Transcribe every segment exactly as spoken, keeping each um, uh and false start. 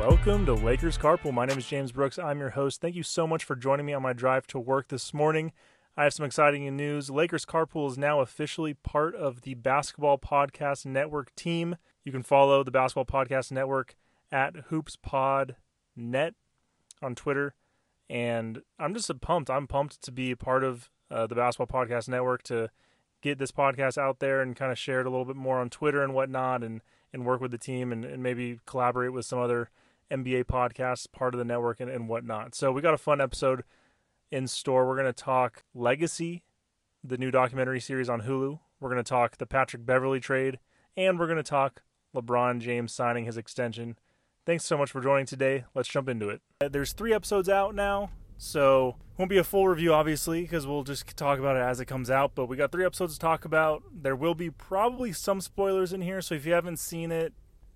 Welcome to Lakers Carpool. My name is James Brooks. I'm your host. Thank you so much for joining me on my drive to work this morning. I have some exciting news. Lakers Carpool is now officially part of the Basketball Podcast Network team. You can follow the Basketball Podcast Network at HoopsPodNet on Twitter. And I'm just pumped. I'm pumped to be a part of uh, the Basketball Podcast Network, to get this podcast out there and kind of share it a little bit more on Twitter and whatnot, and and work with the team and, and maybe collaborate with some other N B A podcasts, part of the network and, and whatnot. So we got a fun episode in store. We're going to talk Legacy, the new documentary series on Hulu. We're going to talk the Patrick Beverly trade, and we're going to talk LeBron James signing his extension. Thanks so much for joining today. Let's jump into it. There's three episodes out now, so won't be a full review, obviously, because we'll just talk about it as it comes out. But we got three episodes to talk about. There will be probably some spoilers in here, so if you haven't seen it,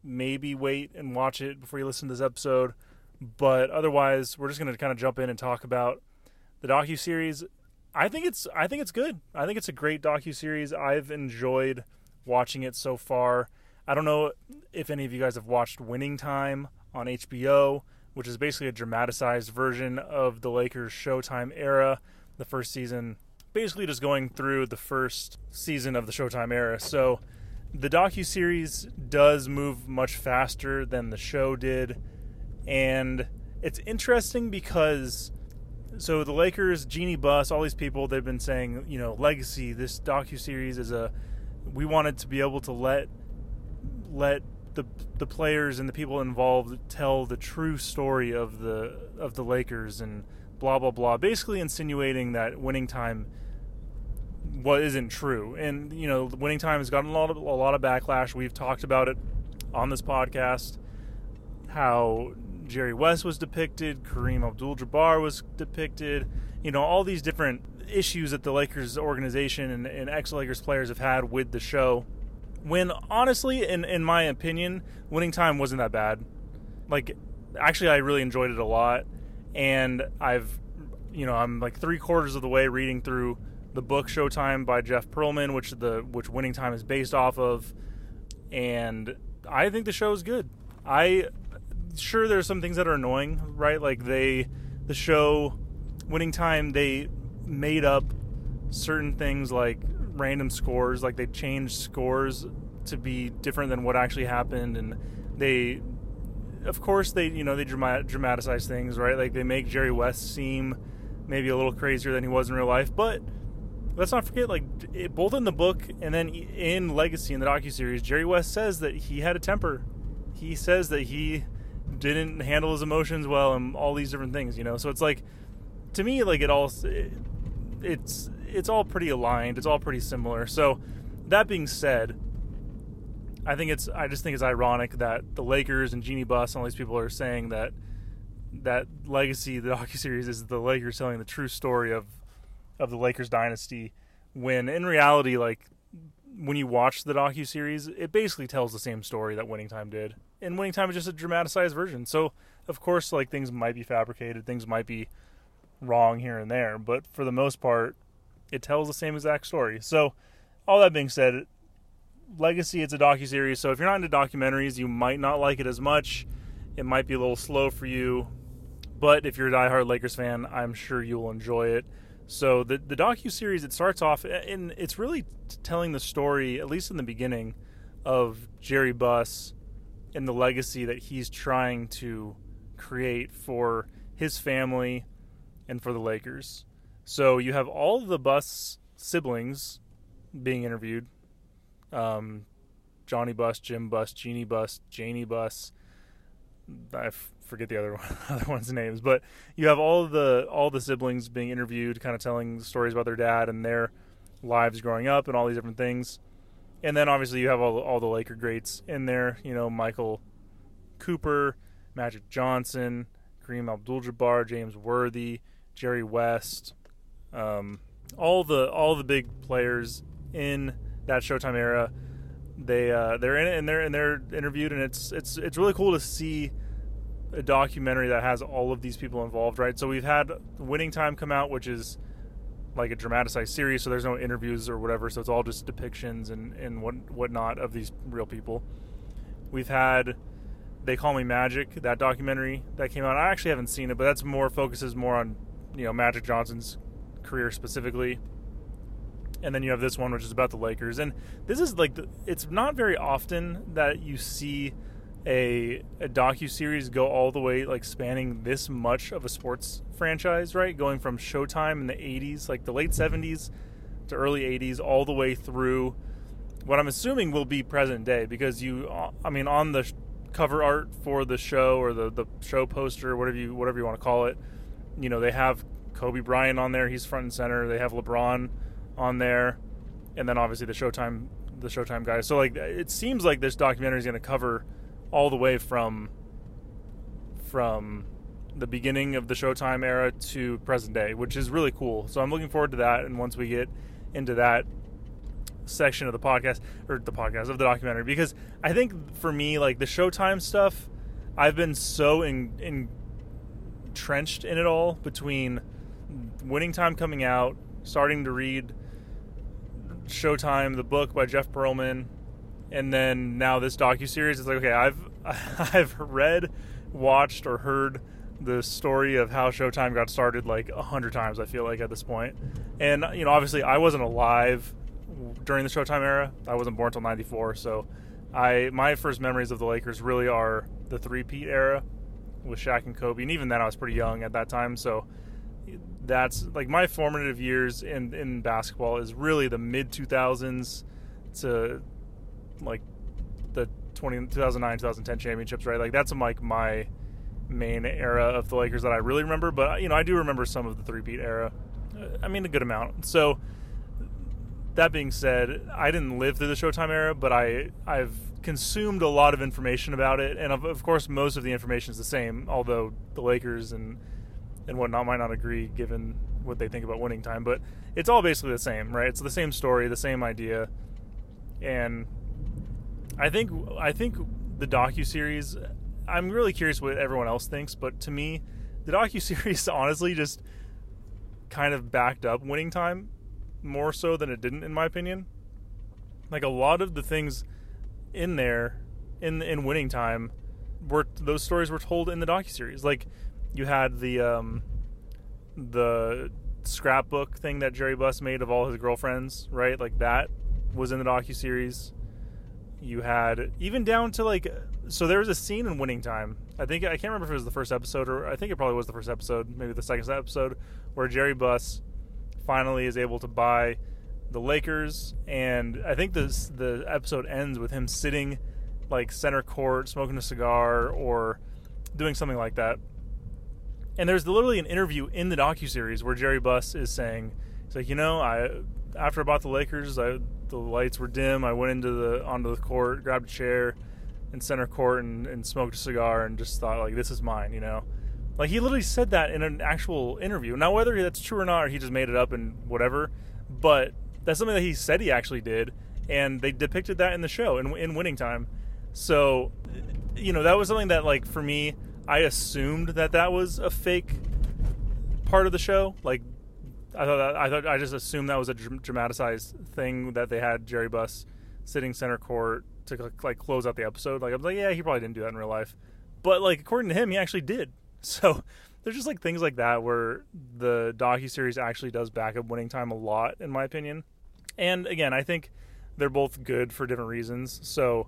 maybe wait and watch it before you listen to this episode. But otherwise, we're just going to kind of jump in and talk about the docuseries. I think it's I think it's good. I think it's a great docuseries. I've enjoyed watching it so far. I don't know if any of you guys have watched Winning Time on H B O, which is basically a dramatized version of the Lakers Showtime era, the first season, basically just going through the first season of the Showtime era. So the docuseries does move much faster than the show did, and it's interesting because, so the Lakers, Jeannie Buss, all these people, they've been saying, you know, Legacy, this docuseries is a, we wanted to be able to let, let the the players and the people involved tell the true story of the, of the Lakers and blah, blah, blah, basically insinuating that Winning Time what isn't true. And, you know, Winning Time has gotten a lot of, a lot of backlash. We've talked about it on this podcast, how Jerry West was depicted, Kareem Abdul-Jabbar was depicted, you know, all these different issues that the Lakers organization and, and ex-Lakers players have had with the show. When, honestly, in, in my opinion, Winning Time wasn't that bad. Like, actually, I really enjoyed it a lot. And I've, you know, I'm like three quarters of the way reading through the book Showtime by Jeff Perlman, which the which Winning Time is based off of, and I think the show is good. I sure there's some things that are annoying, right? Like they, the show Winning Time, they made up certain things like random scores, like they changed scores to be different than what actually happened, and they, of course, they you know they dramatize things, right? Like they make Jerry West seem maybe a little crazier than he was in real life, but let's not forget, like, it, both in the book and then in Legacy, in the docuseries, Jerry West says that he had a temper. He says that he didn't handle his emotions well and all these different things, you know? So it's like, to me, like, it all, it, it's it's all pretty aligned. It's all pretty similar. So that being said, I think it's, I just think it's ironic that the Lakers and Jeannie Buss and all these people are saying that that Legacy, the docuseries, is the Lakers telling the true story of, of the Lakers dynasty, when in reality, like, when you watch the docuseries, it basically tells the same story that Winning Time did. And Winning Time is just a dramatized version. So, of course, like, things might be fabricated, things might be wrong here and there, but for the most part, it tells the same exact story. So, all that being said, Legacy, it's a docuseries, so if you're not into documentaries, you might not like it as much. It might be a little slow for you, but if you're a diehard Lakers fan, I'm sure you'll enjoy it. So the the docuseries, it starts off, and it's really t- telling the story, at least in the beginning, of Jerry Buss and the legacy that he's trying to create for his family and for the Lakers. So you have all of the Buss siblings being interviewed. Um, Johnny Buss, Jim Buss, Jeannie Buss, Janie Buss. I forget the other one, other one's names, but you have all the all the siblings being interviewed, kind of telling stories about their dad and their lives growing up and all these different things. And then obviously you have all all the Laker greats in there, you know, Michael Cooper, Magic Johnson, Kareem Abdul-Jabbar, James Worthy, Jerry West, um, all the all the big players in that Showtime era. They uh, they're in it and they're and they're interviewed, and it's it's it's really cool to see a documentary that has all of these people involved, right? So we've had Winning Time come out, which is like a dramatized series, so there's no interviews or whatever, so it's all just depictions and and what whatnot of these real people. We've had They Call Me Magic, that documentary that came out. I actually haven't seen it, but that's more focuses more on, you know, Magic Johnson's career specifically. And then you have this one, which is about the Lakers. And this is like, the, it's not very often that you see a, a docuseries go all the way, like spanning this much of a sports franchise, right? Going from Showtime in the eighties, like the late seventies to early eighties, all the way through what I'm assuming will be present day, because you, I mean, on the cover art for the show, or the, the show poster, whatever you, whatever you want to call it, you know, they have Kobe Bryant on there. He's front and center. They have LeBron on there, and then obviously the Showtime the Showtime guys. So like, it seems like this documentary is going to cover all the way from from the beginning of the Showtime era to present day, which is really cool. So I'm looking forward to that, and once we get into that section of the podcast, or the podcast of the documentary, because I think for me, like, the Showtime stuff, I've been so in, in, entrenched in it all, between Winning Time coming out, starting to read Showtime, the book by Jeff Perlman, and then now this docuseries. It's like, okay, I've I've read, watched, or heard the story of how Showtime got started like a hundred times, I feel like, at this point. And, you know, obviously I wasn't alive during the Showtime era. I wasn't born until ninety-four, so I my first memories of the Lakers really are the three-peat era with Shaq and Kobe, and even then I was pretty young at that time, so that's like my formative years in, in basketball is really the mid two thousands to like the twenty, two thousand nine, two thousand ten championships, right? Like that's like my main era of the Lakers that I really remember. But, you know, I do remember some of the three-peat era. I mean, a good amount. So that being said, I didn't live through the Showtime era, but I, I've consumed a lot of information about it. And of, of course, most of the information is the same, although the Lakers and and whatnot might not agree given what they think about Winning Time, but it's all basically the same, right? It's the same story, the same idea. And I think I think the docuseries, I'm really curious what everyone else thinks, but to me, the docuseries honestly just kind of backed up Winning Time more so than it didn't, in my opinion. Like, a lot of the things in there, in in Winning Time, were those stories were told in the docuseries. Like, you had the um, the scrapbook thing that Jerry Buss made of all his girlfriends, right? Like, that was in the docuseries. You had, even down to, like, so there was a scene in Winning Time. I think, I can't remember if it was the first episode, or I think it probably was the first episode, maybe the second episode, where Jerry Buss finally is able to buy the Lakers. And I think this, the episode ends with him sitting, like, center court, smoking a cigar, or doing something like that. And there's literally an interview in the docuseries where Jerry Buss is saying, he's like, you know, I after I bought the Lakers, I, the lights were dim. I went into the onto the court, grabbed a chair in center court, and, and smoked a cigar, and just thought, like, this is mine, you know? Like, he literally said that in an actual interview. Now, whether that's true or not, or he just made it up and whatever, but that's something that he said he actually did, and they depicted that in the show, in, in Winning Time. So, you know, that was something that, like, for me, I assumed that that was a fake part of the show. Like, I thought, that, I thought, I just assumed that was a dramatized thing that they had Jerry Buss sitting center court to, like, close out the episode. Like, I was like, yeah, he probably didn't do that in real life, but, like, according to him, he actually did. So there's just, like, things like that where the docuseries actually does back up Winning Time a lot, in my opinion. And again, I think they're both good for different reasons. So,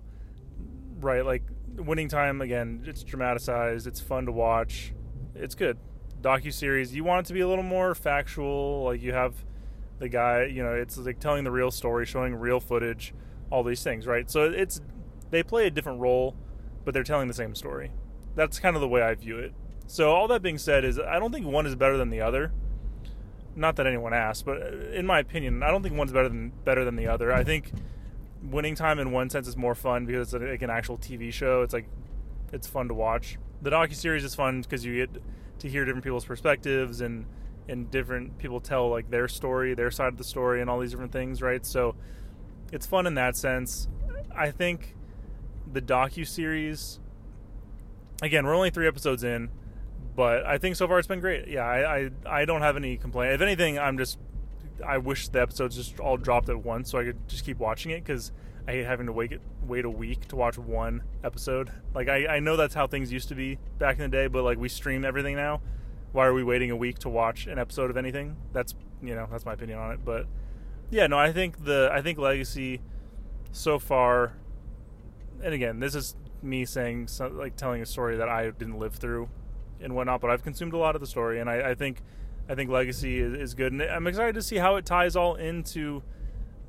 right, like, Winning Time, again, it's dramatized, it's fun to watch, it's good. Docuseries, you want it to be a little more factual, like, you have the guy, you know, it's like telling the real story, showing real footage, all these things, right? So it's, they play a different role, but they're telling the same story. That's kind of the way I view it. So all that being said is, I don't think one is better than the other. Not that anyone asked, but in my opinion, I don't think one's better than better than the other. I think Winning Time, in one sense, is more fun because it's like an actual T V show. It's like, it's fun to watch. The docuseries is fun because you get to hear different people's perspectives, and and different people tell, like, their story, their side of the story, and all these different things, right? So it's fun in that sense. I think the docuseries, again, we're only three episodes in, but I think so far it's been great. Yeah, I I, I don't have any complaint. If anything, I'm just, I wish the episodes just all dropped at once so I could just keep watching it, because I hate having to wait wait a week to watch one episode. Like, I, I know that's how things used to be back in the day, but, like, we stream everything now. Why are we waiting a week to watch an episode of anything? That's, you know, that's my opinion on it. But, yeah, no, I think the I think Legacy so far, and again, this is me saying, so, like, telling a story that I didn't live through and whatnot, but I've consumed a lot of the story, and I, I think I think Legacy is, is good. And I'm excited to see how it ties all into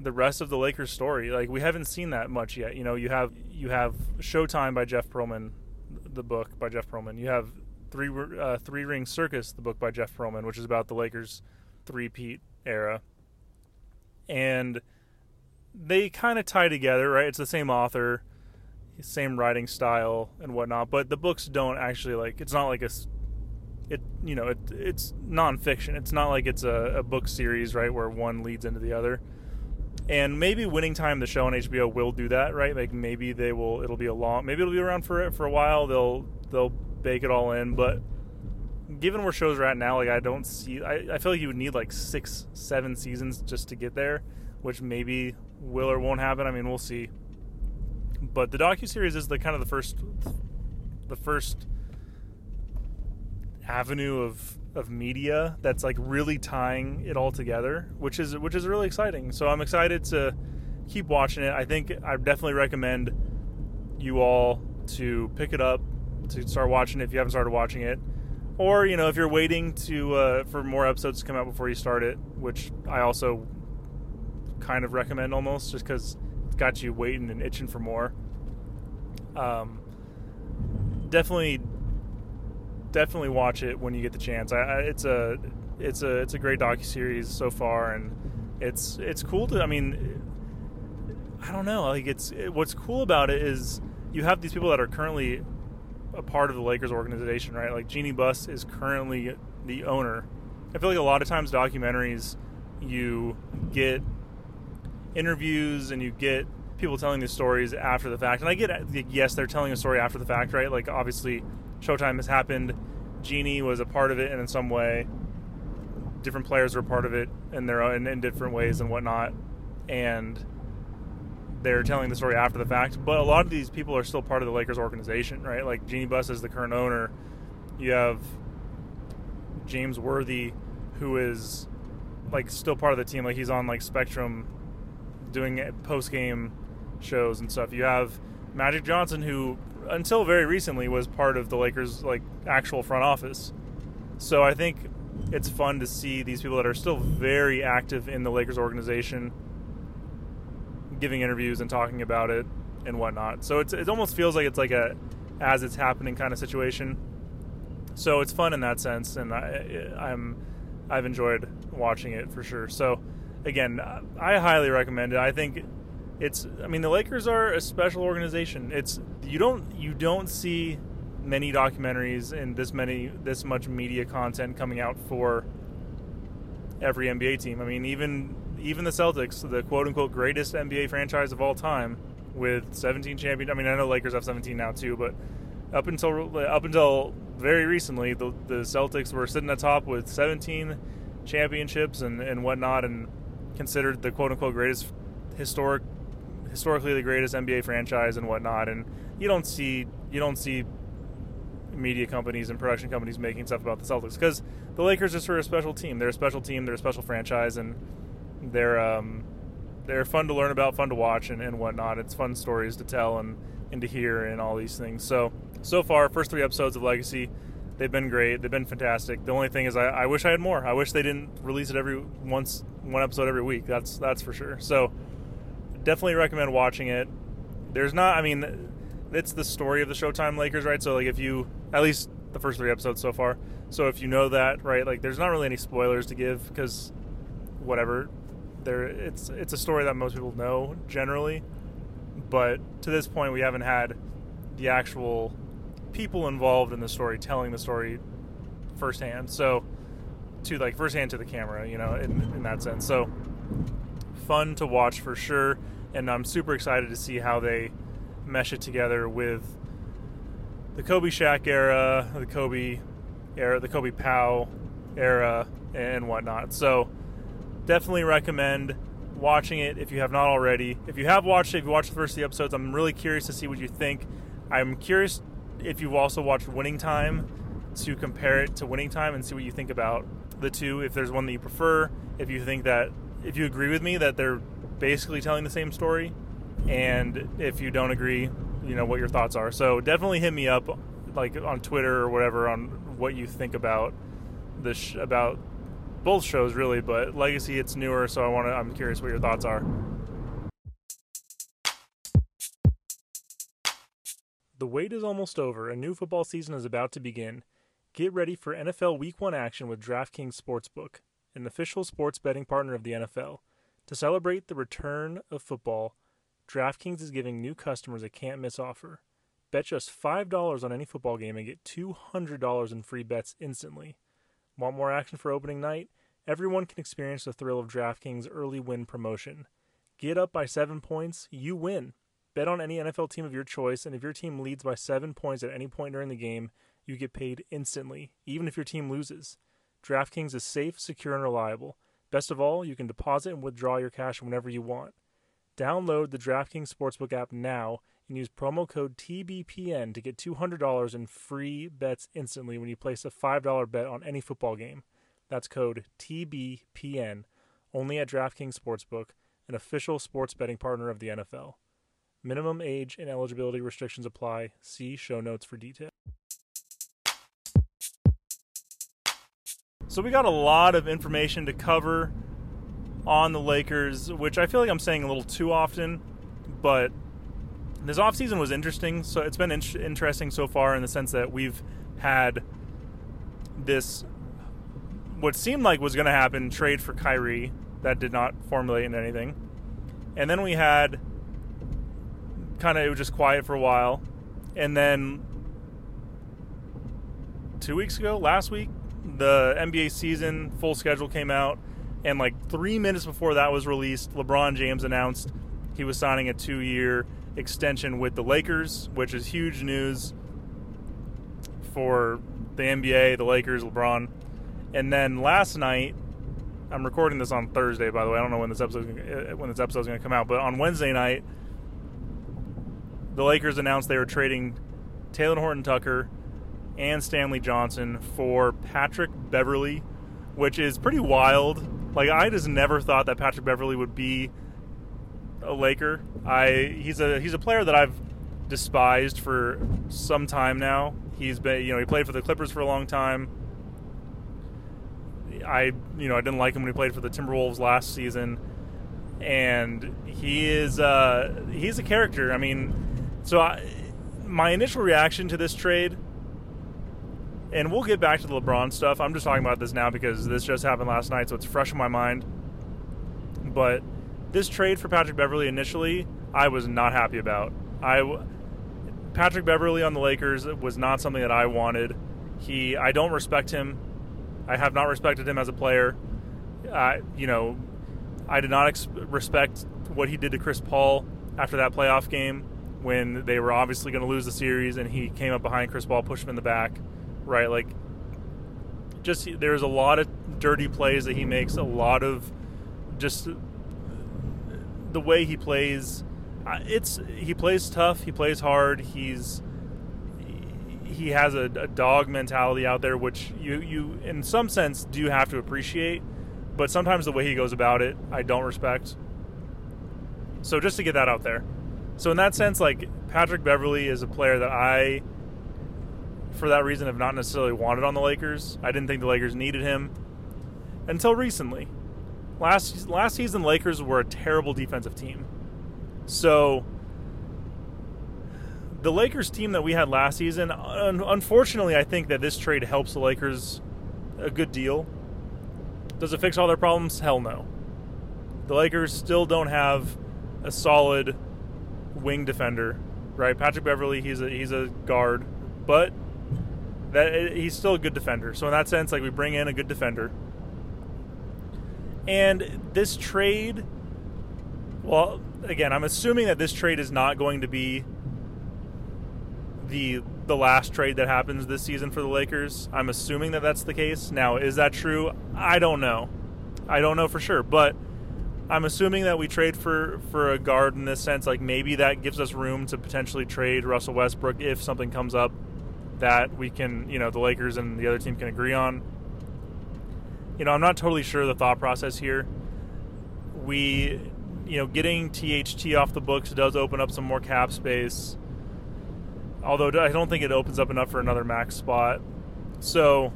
the rest of the Lakers story. Like, we haven't seen that much yet. You know, you have you have Showtime by Jeff Perlman, the book by Jeff Perlman. You have Three uh, Three Ring Circus, the book by Jeff Perlman, which is about the Lakers three-peat era. And they kind of tie together, right? It's the same author, same writing style and whatnot, but the books don't actually, like, it's not like a, it, you know, it it's nonfiction. It's not like it's a, a book series, right, where one leads into the other. And maybe Winning Time, the show on H B O, will do that, right? Like, maybe they will. It'll be a long. Maybe it'll be around for for a while. They'll they'll bake it all in. But given where shows are at now, like, I don't see. I, I feel like you would need like six, seven seasons just to get there, which maybe will or won't happen. I mean, we'll see. But the docuseries is the kind of the first, the first avenue of. of media that's like really tying it all together, which is which is really exciting. So I'm excited to keep watching it. I think I definitely recommend you all to pick it up, to start watching it if you haven't started watching it, or, you know, if you're waiting to uh, for more episodes to come out before you start it, which I also kind of recommend almost, just because it's got you waiting and itching for more. Um, definitely. Definitely watch it when you get the chance. I, I, it's a, it's a, it's a great docuseries so far, and it's it's cool to. I mean, I don't know. Like, it's it, what's cool about it is you have these people that are currently a part of the Lakers organization, right? Like, Jeannie Buss is currently the owner. I feel like a lot of times documentaries, you get interviews and you get people telling these stories after the fact. And I get, yes, they're telling a story after the fact, right? Like, obviously, Showtime has happened. Jeannie was a part of it, and in some way, different players were a part of it in their own, in different ways and whatnot. And they're telling the story after the fact. But a lot of these people are still part of the Lakers organization, right? Like, Jeannie Buss is the current owner. You have James Worthy, who is, like, still part of the team. Like, he's on, like, Spectrum doing post-game shows and stuff. You have Magic Johnson, who until very recently was part of the Lakers, like, actual front office. So I think it's fun to see these people that are still very active in the Lakers organization giving interviews and talking about it and whatnot. So it's, it almost feels like it's like a as it's happening kind of situation. So it's fun in that sense, and I, I'm I've enjoyed watching it for sure. So again, I highly recommend it. I think it's, I mean, the Lakers are a special organization. It's, you don't, you don't see many documentaries and this many, this much media content coming out for every N B A team. I mean, even, even the Celtics, the quote unquote greatest N B A franchise of all time with seventeen champions. I mean, I know Lakers have seventeen now too, but up until, up until very recently, the, the Celtics were sitting atop with seventeen championships and, and whatnot, and considered the quote unquote greatest historic historically the greatest N B A franchise and whatnot. And you don't see you don't see media companies and production companies making stuff about the Celtics, because the Lakers just are a special team. They're a special team. They're a special franchise, and they're um, they're fun to learn about, fun to watch, and, and whatnot. It's fun stories to tell and, and to hear and all these things. So so far, first three episodes of Legacy, they've been great. They've been fantastic. The only thing is, I, I wish I had more. I wish they didn't release it every once one episode every week. That's that's for sure. So. Definitely recommend watching it. There's not, I mean, it's the story of the Showtime Lakers, right? So, like, if you, at least the first three episodes so far. So, if you know that, right? Like, there's not really any spoilers to give, because whatever. There, it's it's a story that most people know generally. But to this point, we haven't had the actual people involved in the story telling the story firsthand. So, to, like, firsthand to the camera, you know, in, in that sense. So, fun to watch for sure. And I'm super excited to see how they mesh it together with the Kobe Shaq era, the Kobe era, the Kobe Powell era, and whatnot. So definitely recommend watching it if you have not already. If you have watched it, if you watched the first of the episodes, I'm really curious to see what you think. I'm curious if you've also watched Winning Time to compare it to Winning Time and see what you think about the two, if there's one that you prefer, if you think that, if you agree with me that they're basically telling the same story, and if you don't agree, you know, what your thoughts are. So definitely hit me up, like, on Twitter or whatever, on what you think about the sh- about both shows, really. But Legacy, it's newer, so I want to, I'm curious what your thoughts are. The wait is almost over, and new football season is about to begin. Get ready for N F L Week one action with DraftKings Sportsbook, an official sports betting partner of the N F L. To celebrate the return of football, DraftKings is giving new customers a can't-miss offer. Bet just five dollars on any football game and get two hundred dollars in free bets instantly. Want more action for opening night? Everyone can experience the thrill of DraftKings' early win promotion. Get up by seven points, you win. Bet on any N F L team of your choice, and if your team leads by seven points at any point during the game, you get paid instantly, even if your team loses. DraftKings is safe, secure, and reliable. Best of all, you can deposit and withdraw your cash whenever you want. Download the DraftKings Sportsbook app now and use promo code T B P N to get two hundred dollars in free bets instantly when you place a five dollars bet on any football game. That's code T B P N, only at DraftKings Sportsbook, an official sports betting partner of the N F L. Minimum age and eligibility restrictions apply. See show notes for details. So we got a lot of information to cover on the Lakers, which I feel like I'm saying a little too often, but this offseason was interesting. So it's been in- interesting so far in the sense that we've had this, what seemed like was going to happen, trade for Kyrie that did not formulate into anything. And then we had... kind of, it was just quiet for a while, and then two weeks ago, last week, the N B A season full schedule came out, and like three minutes before that was released, LeBron James announced he was signing a two-year extension with the Lakers, which is huge news for the N B A, the Lakers, LeBron. And then last night, I'm recording this on Thursday, by the way. I don't know when this episode when this episode is going to come out, but on Wednesday night, the Lakers announced they were trading Taylor Horton Tucker and Stanley Johnson for Patrick Beverly, which is pretty wild. Like, I just never thought that Patrick Beverly would be a Laker. I he's a he's a player that I've despised for some time now. He's been, you know, he played for the Clippers for a long time. I you know I didn't like him when he played for the Timberwolves last season, and he is uh, he's a character. I mean. So I, my initial reaction to this trade, and we'll get back to the LeBron stuff. I'm just talking about this now because this just happened last night, so it's fresh in my mind. But this trade for Patrick Beverly initially, I was not happy about. I, Patrick Beverly on the Lakers was not something that I wanted. He, I don't respect him. I have not respected him as a player. I, you know, I did not ex- respect what he did to Chris Paul after that playoff game, when they were obviously going to lose the series, and he came up behind Chris Paul, pushed him in the back, right? Like, just there's a lot of dirty plays that he makes, a lot of just the way he plays. It's he plays tough, he plays hard, he's he has a, a dog mentality out there, which you, you in some sense do have to appreciate, but sometimes the way he goes about it, I don't respect. So just to get that out there. So in that sense, like, Patrick Beverly is a player that I, for that reason, have not necessarily wanted on the Lakers. I didn't think the Lakers needed him until recently. Last last season, Lakers were a terrible defensive team. So the Lakers team that we had last season, un- unfortunately, I think that this trade helps the Lakers a good deal. Does it fix all their problems? Hell no. The Lakers still don't have a solid wing defender, right? Patrick Beverly, he's a he's a guard, but that he's still a good defender. So in that sense, like, we bring in a good defender, and this trade. Well, again, I'm assuming that this trade is not going to be the the last trade that happens this season for the Lakers. I'm assuming that that's the case. Now, is that true? I don't know. I don't know for sure, but I'm assuming that we trade for, for a guard in this sense. Like, maybe that gives us room to potentially trade Russell Westbrook if something comes up that we can, you know, the Lakers and the other team can agree on. You know, I'm not totally sure the thought process here. We, you know, getting T H T off the books does open up some more cap space, although I don't think it opens up enough for another max spot. So,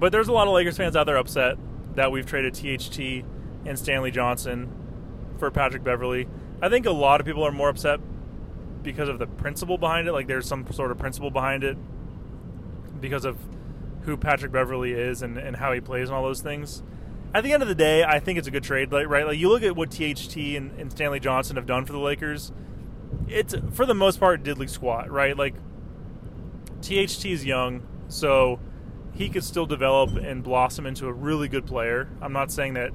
but there's a lot of Lakers fans out there upset that we've traded T H T and Stanley Johnson for Patrick Beverly. I think a lot of people are more upset because of the principle behind it. Like, there's some sort of principle behind it because of who Patrick Beverly is and, and how he plays and all those things. At the end of the day, I think it's a good trade, like, right? Like, you look at what T H T and, and Stanley Johnson have done for the Lakers. It's, for the most part, diddly squat, right? Like, T H T is young, so he could still develop and blossom into a really good player. I'm not saying that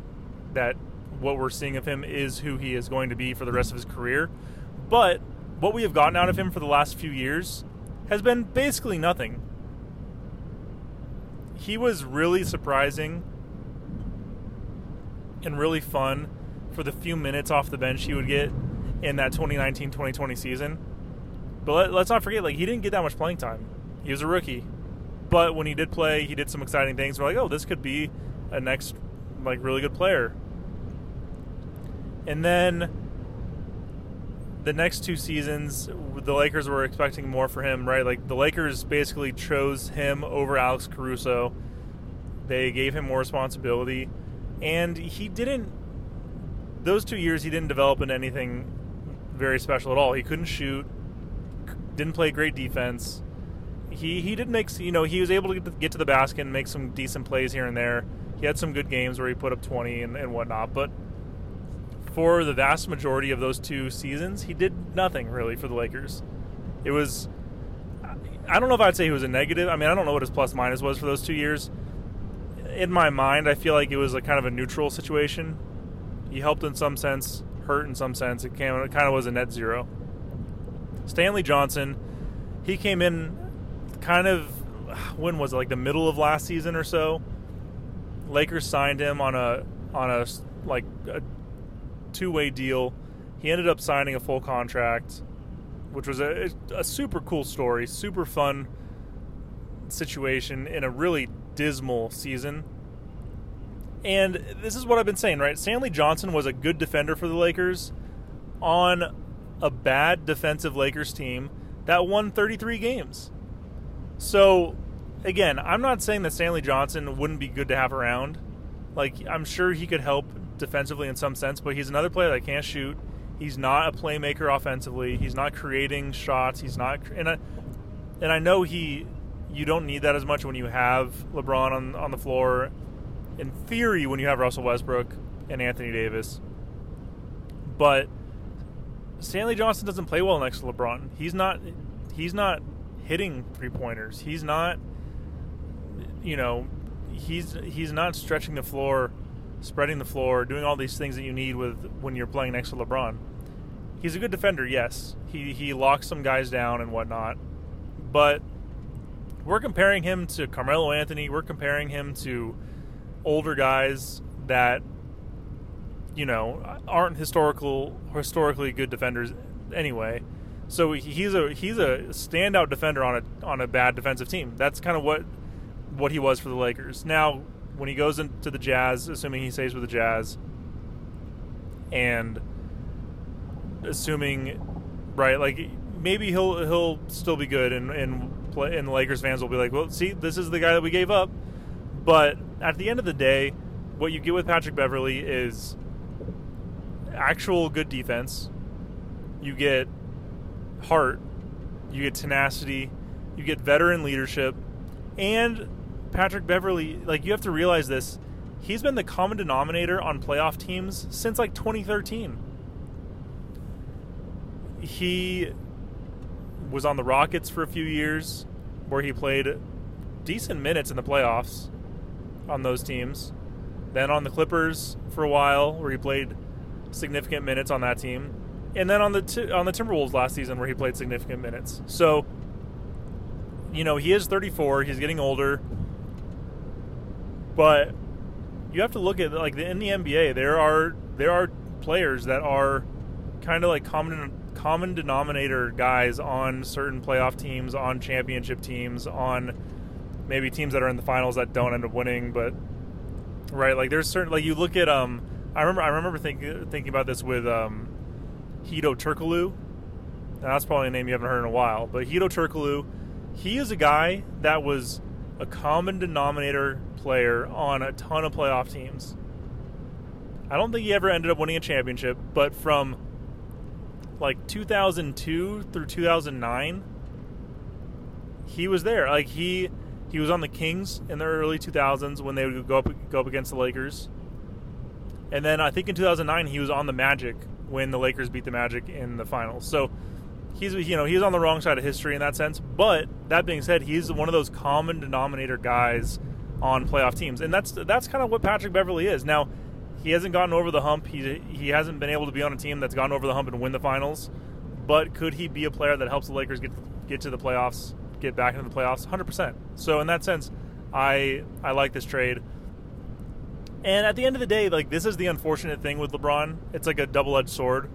that what we're seeing of him is who he is going to be for the rest of his career, but what we have gotten out of him for the last few years has been basically nothing. He was really surprising and really fun for the few minutes off the bench he would get in that twenty nineteen twenty twenty season. But let, let's not forget, like, he didn't get that much playing time. He was a rookie. But when he did play, he did some exciting things. We're like, oh, this could be a next, like, really good player. And then the next two seasons, the Lakers were expecting more for him, right? Like, the Lakers basically chose him over Alex Caruso. They gave him more responsibility. And he didn't, those two years, he didn't develop into anything very special at all. He couldn't shoot, didn't play great defense. He he did make, you know, he was able to get to the basket and make some decent plays here and there. He had some good games where he put up twenty and, and whatnot, but for the vast majority of those two seasons, he did nothing really for the Lakers. It was, I don't know if I'd say he was a negative. I mean, I don't know what his plus minus was for those two years. In my mind, I feel like it was a kind of a neutral situation. He helped in some sense, hurt in some sense. It, came, it kind of was a net zero. Stanley Johnson, he came in kind of, when was it, like the middle of last season or so? Lakers signed him on a on a like a two-way deal. He ended up signing a full contract, which was a, a super cool story, super fun situation in a really dismal season. And this is what I've been saying, right? Stanley Johnson was a good defender for the Lakers on a bad defensive Lakers team that won thirty-three games. So, again, I'm not saying that Stanley Johnson wouldn't be good to have around. Like, I'm sure he could help defensively in some sense, but he's another player that can't shoot. He's not a playmaker offensively. He's not creating shots. He's not – and I and I know he – you don't need that as much when you have LeBron on, on the floor. In theory, when you have Russell Westbrook and Anthony Davis. But Stanley Johnson doesn't play well next to LeBron. He's not – he's not – hitting three-pointers. He's not, you know, he's he's not stretching the floor, spreading the floor, doing all these things that you need with when you're playing next to LeBron. He's a good defender, yes. He he locks some guys down and whatnot. But we're comparing him to Carmelo Anthony. We're comparing him to older guys that, you know, aren't historical historically good defenders anyway. So he's a he's a standout defender on a on a bad defensive team. That's kind of what what he was for the Lakers. Now, when he goes into the Jazz, assuming he stays with the Jazz, and assuming, right, like maybe he'll he'll still be good, and and, play, and the Lakers fans will be like, well, see, this is the guy that we gave up. But at the end of the day, what you get with Patrick Beverly is actual good defense. You get heart, you get tenacity, you get veteran leadership, and Patrick Beverly, like, you have to realize this, he's been the common denominator on playoff teams since like twenty thirteen. He was on the Rockets for a few years where he played decent minutes in the playoffs on those teams, then on the Clippers for a while where he played significant minutes on that team, and then on the t- on the Timberwolves last season where he played significant minutes. So, you know, he is thirty-four. He's getting older. But you have to look at, like, the, in the N B A, there are there are players that are kind of like common common denominator guys on certain playoff teams, on championship teams, on maybe teams that are in the finals that don't end up winning. But right, like there's certain, like you look at um I remember I remember thinking thinking about this with um Hedo Turkoglu. Now, that's probably a name you haven't heard in a while, but Hedo Turkoglu, he is a guy that was a common denominator player on a ton of playoff teams. I don't think he ever ended up winning a championship, but from like two thousand two through two thousand nine, he was there. Like he he was on the Kings in the early two thousands when they would go up go up against the Lakers. And then I think in two thousand nine he was on the Magic when the Lakers beat the Magic in the finals. So he's, you know, he's on the wrong side of history in that sense, but that being said, he's one of those common denominator guys on playoff teams. And that's that's kind of what Patrick Beverly is. Now, he hasn't gotten over the hump. He he hasn't been able to be on a team that's gone over the hump and win the finals. But could he be a player that helps the Lakers get get to the playoffs, get back into the playoffs? one hundred percent. So in that sense, I I like this trade. And at the end of the day, like, this is the unfortunate thing with LeBron. It's like a double-edged sword.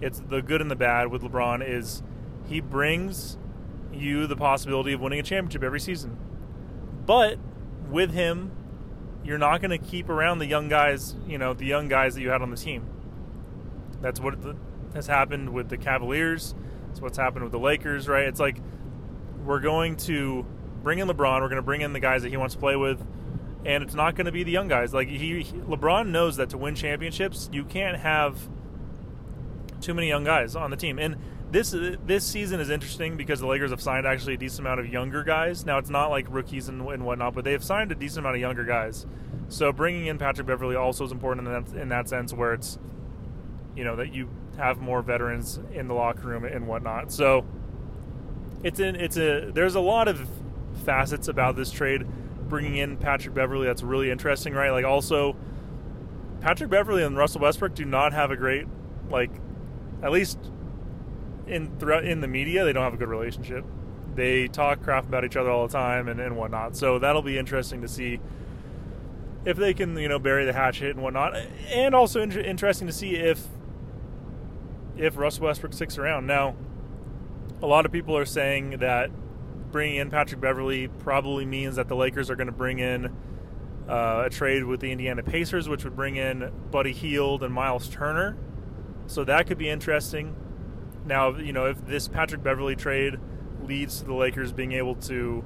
It's the good and the bad with LeBron is he brings you the possibility of winning a championship every season. But with him, you're not going to keep around the young guys, you know, the young guys that you had on the team. That's what has happened with the Cavaliers. It's what's happened with the Lakers, right? It's like we're going to bring in LeBron. We're going to bring in the guys that he wants to play with, and it's not going to be the young guys. Like he, he, LeBron knows that to win championships, you can't have too many young guys on the team. And this this season is interesting because the Lakers have signed actually a decent amount of younger guys. Now, it's not like rookies and, and whatnot, but they've signed a decent amount of younger guys. So bringing in Patrick Beverly also is important in that, in that sense where it's, you know, that you have more veterans in the locker room and whatnot. So it's in, it's a there's a lot of facets about this trade. Bringing in Patrick Beverly, that's really interesting, right? Like also, Patrick Beverly and Russell Westbrook do not have a great, like, at least – in throughout in the media, they don't have a good relationship. They talk crap about each other all the time and, and whatnot. So that'll be interesting to see if they can, you know, bury the hatchet and whatnot. And also in- interesting to see if if Russell Westbrook sticks around. Now, a lot of people are saying that bringing in Patrick Beverly probably means that the Lakers are going to bring in uh, a trade with the Indiana Pacers, which would bring in Buddy Hield and Miles Turner. So that could be interesting. Now, you know, if this Patrick Beverly trade leads to the Lakers being able to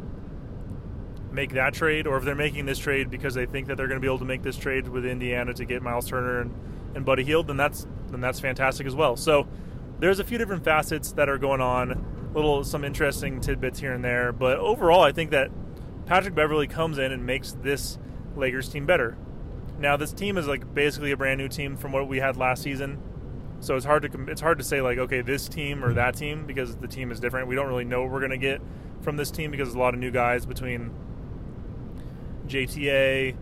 make that trade, or if they're making this trade because they think that they're going to be able to make this trade with Indiana to get Miles Turner and, and Buddy Hield, then that's then that's fantastic as well. So there's a few different facets that are going on, little some interesting tidbits here and there. But overall, I think that Patrick Beverly comes in and makes this Lakers team better. Now, this team is like basically a brand new team from what we had last season. So it's hard to it's hard to say, like, okay, this team or that team, because the team is different. We don't really know what we're going to get from this team because there's a lot of new guys between J T A,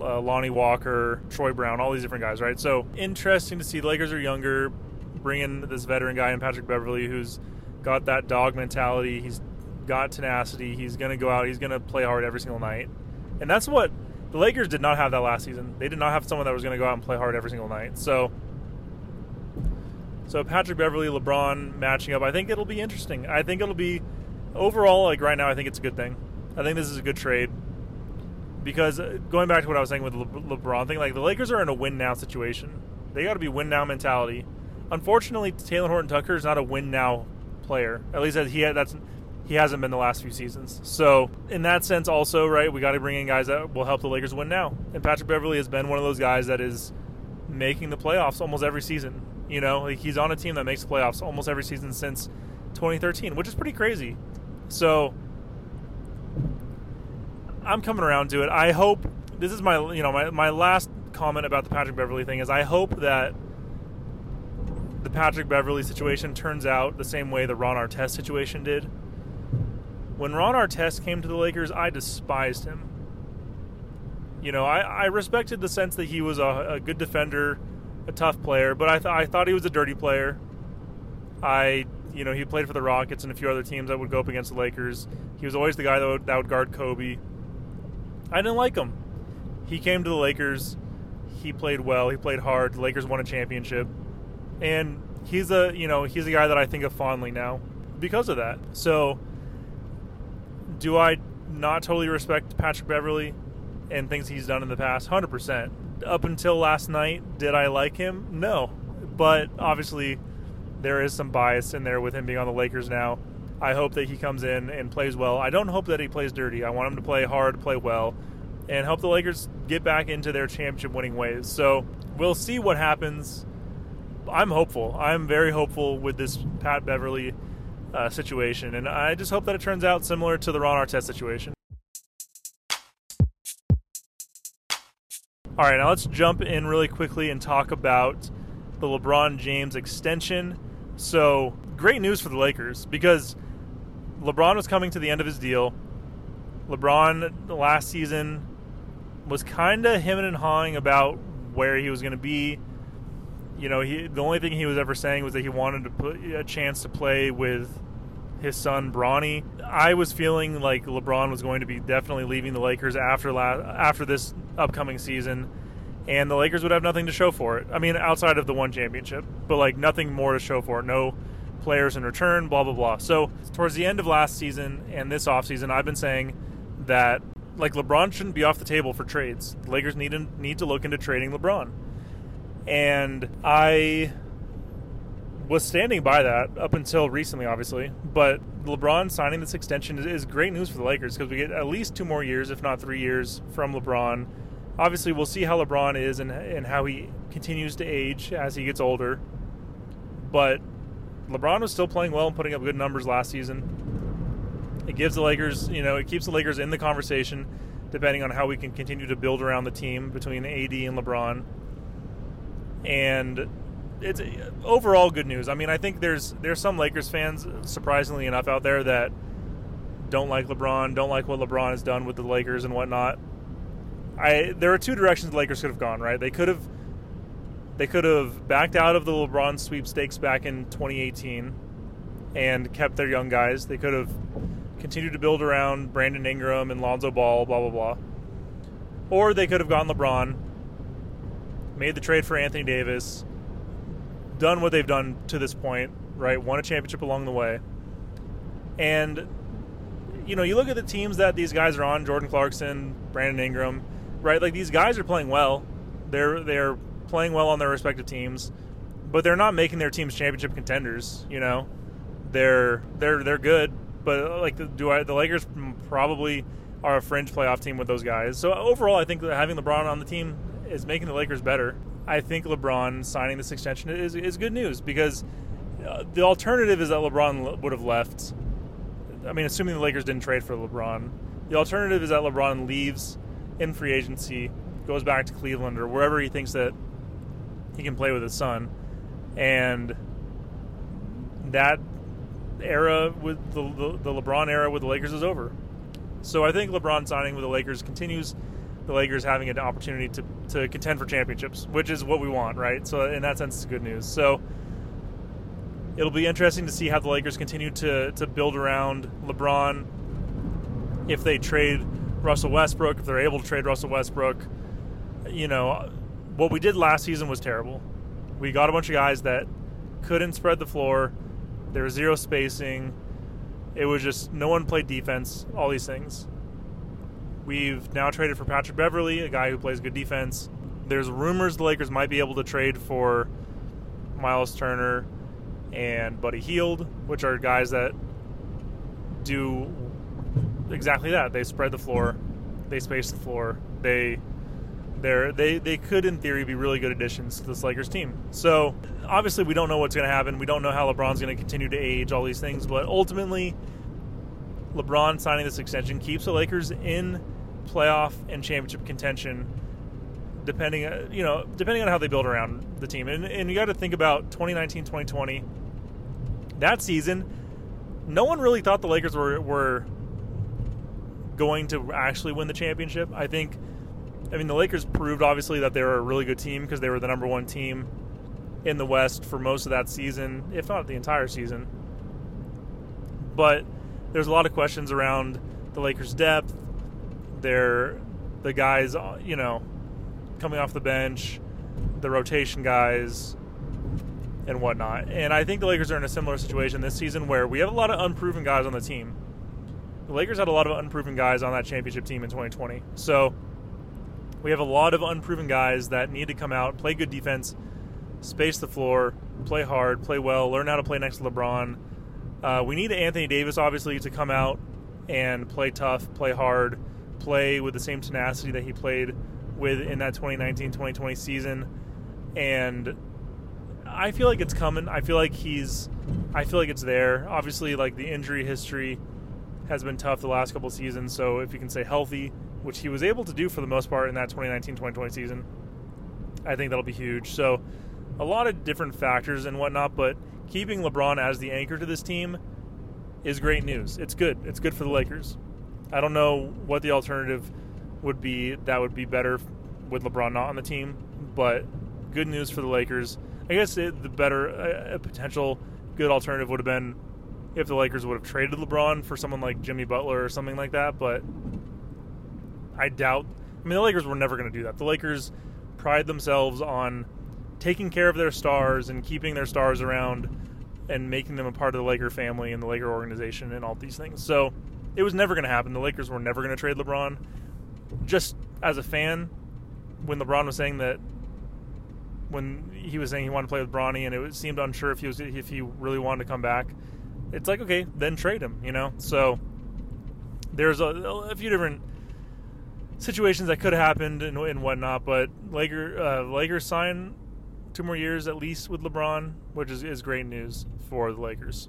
uh, Lonnie Walker, Troy Brown, all these different guys, right? So interesting to see. The Lakers are younger. Bring in this veteran guy in Patrick Beverly who's got that dog mentality. He's got tenacity. He's going to go out. He's going to play hard every single night. And that's what the Lakers did not have that last season. They did not have someone that was going to go out and play hard every single night. So... So Patrick Beverly, LeBron matching up, I think it'll be interesting. I think it'll be, overall, like right now, I think it's a good thing. I think this is a good trade because going back to what I was saying with the Le- LeBron thing, like the Lakers are in a win-now situation. They got to be win-now mentality. Unfortunately, Taylor Horton Tucker is not a win-now player. At least he had, that's he hasn't been the last few seasons. So in that sense also, right, we got to bring in guys that will help the Lakers win now. And Patrick Beverly has been one of those guys that is making the playoffs almost every season. You know, like he's on a team that makes the playoffs almost every season since twenty thirteen, which is pretty crazy. So I'm coming around to it. I hope this is my, you know, my, my last comment about the Patrick Beverly thing is I hope that the Patrick Beverly situation turns out the same way the Ron Artest situation did. When Ron Artest came to the Lakers, I despised him. You know, I, I respected the sense that he was a, a good defender, a tough player, but I, th- I thought he was a dirty player. I, you know, he played for the Rockets and a few other teams that would go up against the Lakers. He was always the guy that would, that would guard Kobe. I didn't like him. He came to the Lakers. he played well. He played hard. The Lakers won a championship. And he's a, you know, he's a guy that I think of fondly now because of that. So do I not totally respect Patrick Beverly and things he's done in the past? one hundred percent. Up until last night, did I like him? No. But obviously there is some bias in there with him being on the Lakers now. I hope that he comes in and plays well. I don't hope that he plays dirty. I want him to play hard, play well, and help the Lakers get back into their championship-winning ways. So we'll see what happens. I'm hopeful. I'm very hopeful with this Pat Beverly uh, situation, and I just hope that it turns out similar to the Ron Artest situation. All right, now let's jump in really quickly and talk about the LeBron James extension. So great news for the Lakers, because LeBron was coming to the end of his deal. LeBron last season was kind of hemming and hawing about where he was going to be. You know, he, the only thing he was ever saying was that he wanted to put a chance to play with his son Bronny. I was feeling like LeBron was going to be definitely leaving the Lakers after la- after this upcoming season, and the Lakers would have nothing to show for it. I mean, outside of the one championship, but like nothing more to show for it. No players in return, blah, blah, blah. So towards the end of last season and this offseason, I've been saying that like LeBron shouldn't be off the table for trades. The Lakers need to, need to look into trading LeBron. And I was standing by that up until recently, obviously. But LeBron signing this extension is, is great news for the Lakers, because we get at least two more years, if not three years, from LeBron. Obviously, we'll see how LeBron is and, and how he continues to age as he gets older. But LeBron was still playing well and putting up good numbers last season. It gives the Lakers, you know, it keeps the Lakers in the conversation, depending on how we can continue to build around the team between A D and LeBron. And it's overall good news. I mean, I think there's there's some Lakers fans, surprisingly enough, out there that don't like LeBron, don't like what LeBron has done with the Lakers and whatnot. I there are two directions the Lakers could have gone, right? They could have they could have backed out of the LeBron sweepstakes back in twenty eighteen and kept their young guys. They could have continued to build around Brandon Ingram and Lonzo Ball, blah, blah, blah. Or they could have gone LeBron, made the trade for Anthony Davis, done what they've done to this point, right? Won a championship along the way. And, you know, you look at the teams that these guys are on, Jordan Clarkson, Brandon Ingram, right? Like, these guys are playing well. They're they're playing well on their respective teams, but they're not making their teams championship contenders, you know? They're they're they're good, but, like, do I the Lakers probably are a fringe playoff team with those guys. So, overall, I think that having LeBron on the team is making the Lakers better. I think LeBron signing this extension is is good news, because the alternative is that LeBron would have left. I mean, assuming the Lakers didn't trade for LeBron, the alternative is that LeBron leaves in free agency, goes back to Cleveland or wherever he thinks that he can play with his son, and that era with the the, the LeBron era with the Lakers is over. So I think LeBron signing with the Lakers continues the Lakers having an opportunity to, to contend for championships, which is what we want, right? So in that sense, it's good news. So it'll be interesting to see how the Lakers continue to, to build around LeBron. If they trade Russell Westbrook, if they're able to trade Russell Westbrook, you know, what we did last season was terrible. We got a bunch of guys that couldn't spread the floor. There was zero spacing. It was just no one played defense, all these things. We've now traded for Patrick Beverly, a guy who plays good defense. There's rumors the Lakers might be able to trade for Miles Turner and Buddy Hield, which are guys that do exactly that. They spread the floor. They space the floor. They they're, they they could, in theory, be really good additions to this Lakers team. So, obviously, we don't know what's going to happen. We don't know how LeBron's going to continue to age, all these things. But, ultimately, LeBron signing this extension keeps the Lakers in playoff and championship contention, depending, you know, depending on how they build around the team. And, and you got to think about twenty nineteen twenty twenty. That season, no one really thought the Lakers were were going to actually win the championship. I think, I mean, the Lakers proved obviously that they were a really good team, because they were the number one team in the West for most of that season, if not the entire season. But there's a lot of questions around the Lakers' depth. They're the guys, you know, coming off the bench, the rotation guys, and whatnot. And I think the Lakers are in a similar situation this season where we have a lot of unproven guys on the team. The Lakers had a lot of unproven guys on that championship team in twenty twenty. So we have a lot of unproven guys that need to come out, play good defense, space the floor, play hard, play well, learn how to play next to LeBron. Uh, we need Anthony Davis, obviously, to come out and play tough, play hard, play with the same tenacity that he played with in that twenty nineteen twenty twenty season. And I feel like it's coming. I feel like he's – I feel like it's there. Obviously, like, the injury history has been tough the last couple of seasons, so if he can stay healthy, which he was able to do for the most part in that twenty nineteen twenty twenty season, I think that'll be huge. So a lot of different factors and whatnot, but keeping LeBron as the anchor to this team is great news. It's good. It's good for the Lakers. I don't know what the alternative would be that would be better with LeBron not on the team, but good news for the Lakers. I guess it, the better a, a potential good alternative would have been if the Lakers would have traded LeBron for someone like Jimmy Butler or something like that, but I doubt. I mean, the Lakers were never going to do that. The Lakers pride themselves on taking care of their stars and keeping their stars around and making them a part of the Laker family and the Laker organization and all these things. So it was never going to happen. The Lakers were never going to trade LeBron. Just as a fan, when LeBron was saying that, when he was saying he wanted to play with Bronny and it seemed unsure if he was if he really wanted to come back, it's like, okay, then trade him, you know? So there's a, a few different situations that could have happened and, and whatnot, but Laker, uh, Lakers sign two more years at least with LeBron, which is, is great news for the Lakers.